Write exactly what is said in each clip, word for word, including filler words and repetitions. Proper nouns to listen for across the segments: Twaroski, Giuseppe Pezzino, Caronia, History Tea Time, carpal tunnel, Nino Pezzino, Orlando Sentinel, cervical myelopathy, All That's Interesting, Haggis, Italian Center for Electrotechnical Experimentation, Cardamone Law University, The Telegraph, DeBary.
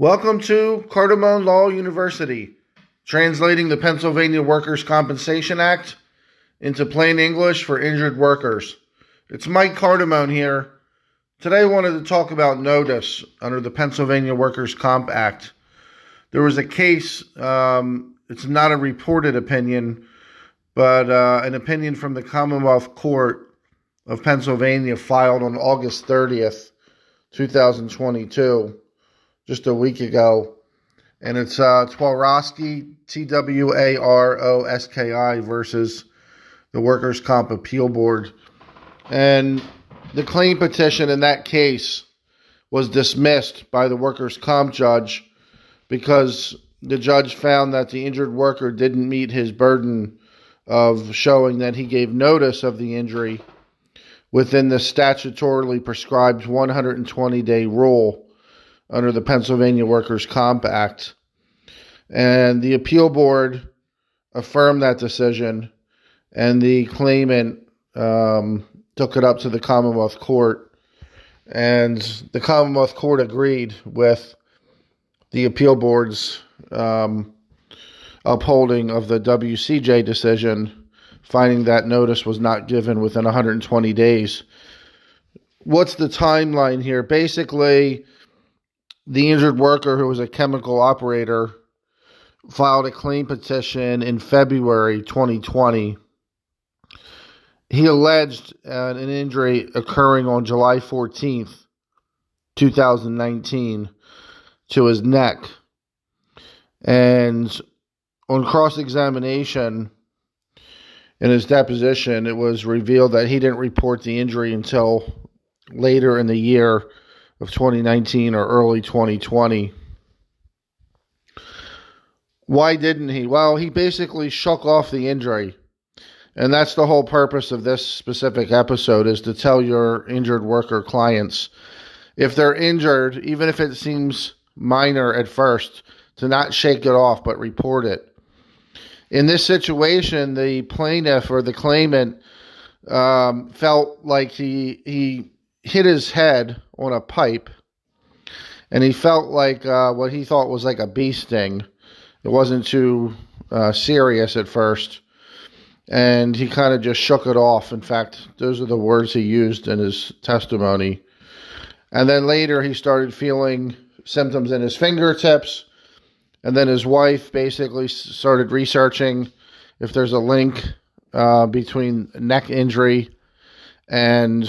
Welcome to Cardamone Law University, translating the Pennsylvania Workers' Compensation Act into plain English for injured workers. It's Mike Cardamone here. Today I wanted to talk about notice under the Pennsylvania Workers' Comp Act. There was a case, um, it's not a reported opinion, but uh, an opinion from the Commonwealth Court of Pennsylvania filed on August thirtieth, two thousand twenty-two. Just a week ago, and it's uh, Twaroski, T W A R O S K I, versus the Workers' Comp Appeal Board. And the claim petition in that case was dismissed by the Workers' Comp judge because the judge found that the injured worker didn't meet his burden of showing that he gave notice of the injury within the statutorily prescribed one hundred twenty day rule under the Pennsylvania Workers' Comp Act. And the appeal board affirmed that decision, and the claimant um, took it up to the Commonwealth Court, and the Commonwealth Court agreed with the appeal board's um, upholding of the W C J decision, finding that notice was not given within one hundred twenty days. What's the timeline here? Basically, the injured worker, who was a chemical operator, filed a claim petition in February twenty twenty. He alleged uh, an injury occurring on July fourteenth, two thousand nineteen, to his neck. And on cross-examination in his deposition, it was revealed that he didn't report the injury until later in the year of twenty nineteen or early twenty twenty. Why didn't he? Well, he basically shook off the injury. And that's the whole purpose of this specific episode, is to tell your injured worker clients, if they're injured, even if it seems minor at first, to not shake it off but report it. In this situation, the plaintiff or the claimant um, felt like he he hit his head on a pipe, and he felt like uh, what he thought was like a bee sting. It wasn't too uh, serious at first, and he kind of just shook it off. In fact, those are the words he used in his testimony. And then later he started feeling symptoms in his fingertips, and then his wife basically started researching if there's a link uh, between neck injury and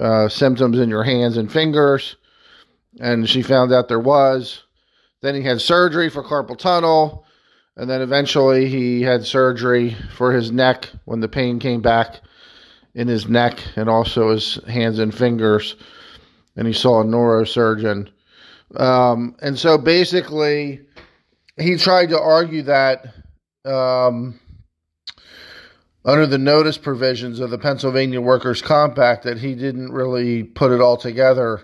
Uh, symptoms in your hands and fingers, and she found out there was. Then he had surgery for carpal tunnel, and then eventually he had surgery for his neck when the pain came back in his neck and also his hands and fingers, and he saw a neurosurgeon. Um, and so basically he tried to argue that um, under the notice provisions of the Pennsylvania Workers' Comp Act, that he didn't really put it all together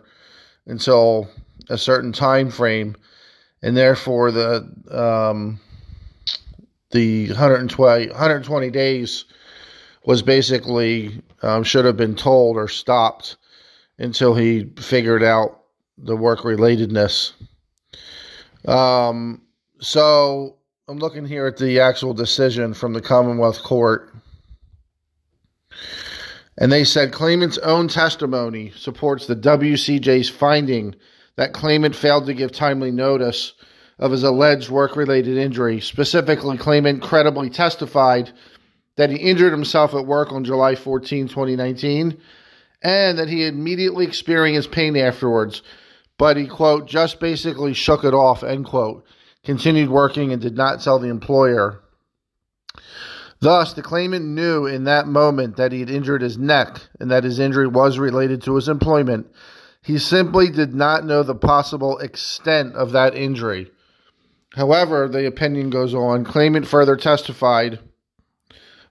until a certain time frame, and therefore the um, the one hundred twenty, one hundred twenty days was basically um, should have been told or stopped until he figured out the work-relatedness. Um, so I'm looking here at the actual decision from the Commonwealth Court. And they said claimant's own testimony supports the W C J's finding that claimant failed to give timely notice of his alleged work-related injury. Specifically, claimant credibly testified that he injured himself at work on July fourteenth, twenty nineteen, and that he immediately experienced pain afterwards. But he, quote, just basically shook it off, end quote, continued working and did not tell the employer. Thus, the claimant knew in that moment that he had injured his neck and that his injury was related to his employment. He simply did not know the possible extent of that injury. However, the opinion goes on, claimant further testified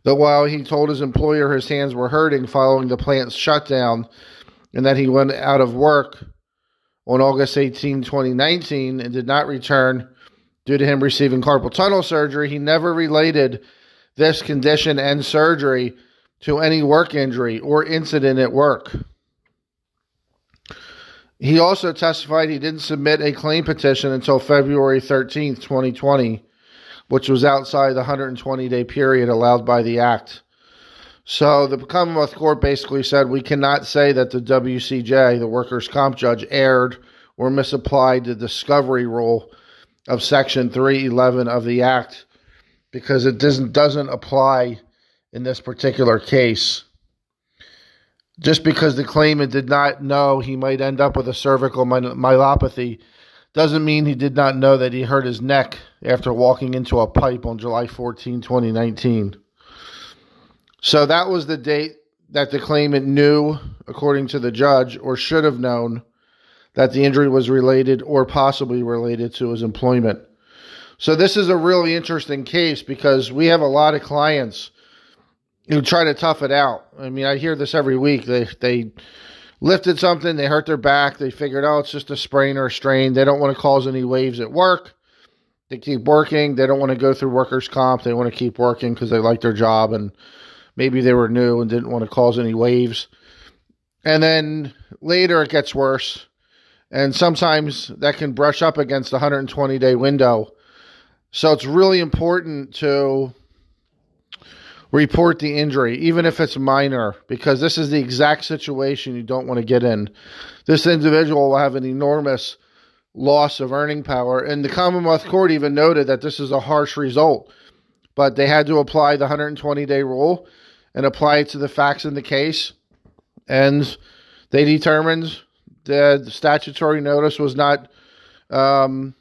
that while he told his employer his hands were hurting following the plant's shutdown and that he went out of work on August eighteenth, twenty nineteen and did not return due to him receiving carpal tunnel surgery, he never related this condition and surgery to any work injury or incident at work. He also testified he didn't submit a claim petition until February thirteenth, twenty twenty, which was outside the one hundred twenty day period allowed by the Act. So the Commonwealth Court basically said we cannot say that the W C J, the workers' comp judge, erred or misapplied the discovery rule of Section three eleven of the Act because it doesn't, doesn't apply in this particular case. Just because the claimant did not know he might end up with a cervical myelopathy doesn't mean he did not know that he hurt his neck after walking into a pipe on July fourteenth, twenty nineteen. So that was the date that the claimant knew, according to the judge, or should have known, that the injury was related or possibly related to his employment. So this is a really interesting case because we have a lot of clients who try to tough it out. I mean, I hear this every week. They they lifted something, they hurt their back, they figured, oh, it's just a sprain or a strain. They don't want to cause any waves at work. They keep working. They don't want to go through workers' comp. They want to keep working because they like their job and maybe they were new and didn't want to cause any waves. And then later it gets worse. And sometimes that can brush up against the one hundred twenty day window. So it's really important to report the injury, even if it's minor, because this is the exact situation you don't want to get in. This individual will have an enormous loss of earning power. And the Commonwealth Court even noted that this is a harsh result, but they had to apply the one hundred twenty day rule and apply it to the facts in the case. And they determined the statutory notice was not, um,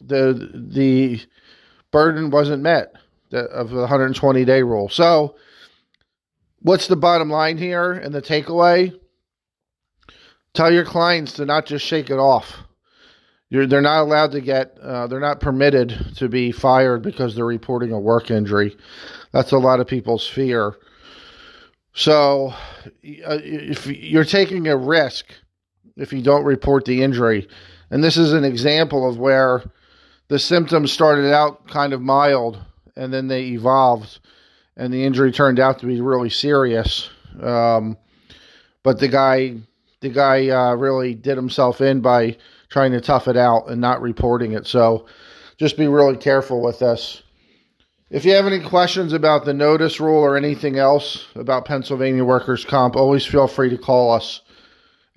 the the burden wasn't met of the one hundred twenty day rule. So what's the bottom line here and the takeaway? Tell your clients to not just shake it off. You're, they're not allowed to get, uh, they're not permitted to be fired because they're reporting a work injury. That's a lot of people's fear. So uh, if you're taking a risk if you don't report the injury. And this is an example of where the symptoms started out kind of mild and then they evolved and the injury turned out to be really serious. Um, but the guy, the guy uh, really did himself in by trying to tough it out and not reporting it. So just be really careful with this. If you have any questions about the notice rule or anything else about Pennsylvania workers' comp, always feel free to call us.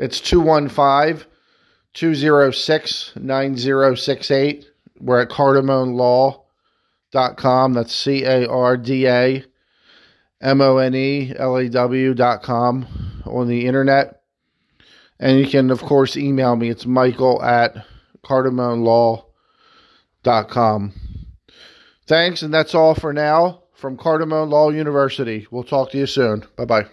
It's two one five, two oh six, nine oh six eight. We're at cardamone law dot com. That's C A R D A M O N E L A W dot com on the internet. And you can, of course, email me. It's michael at cardamone law dot com. Thanks, and that's all for now from Cardamone Law University. We'll talk to you soon. Bye-bye.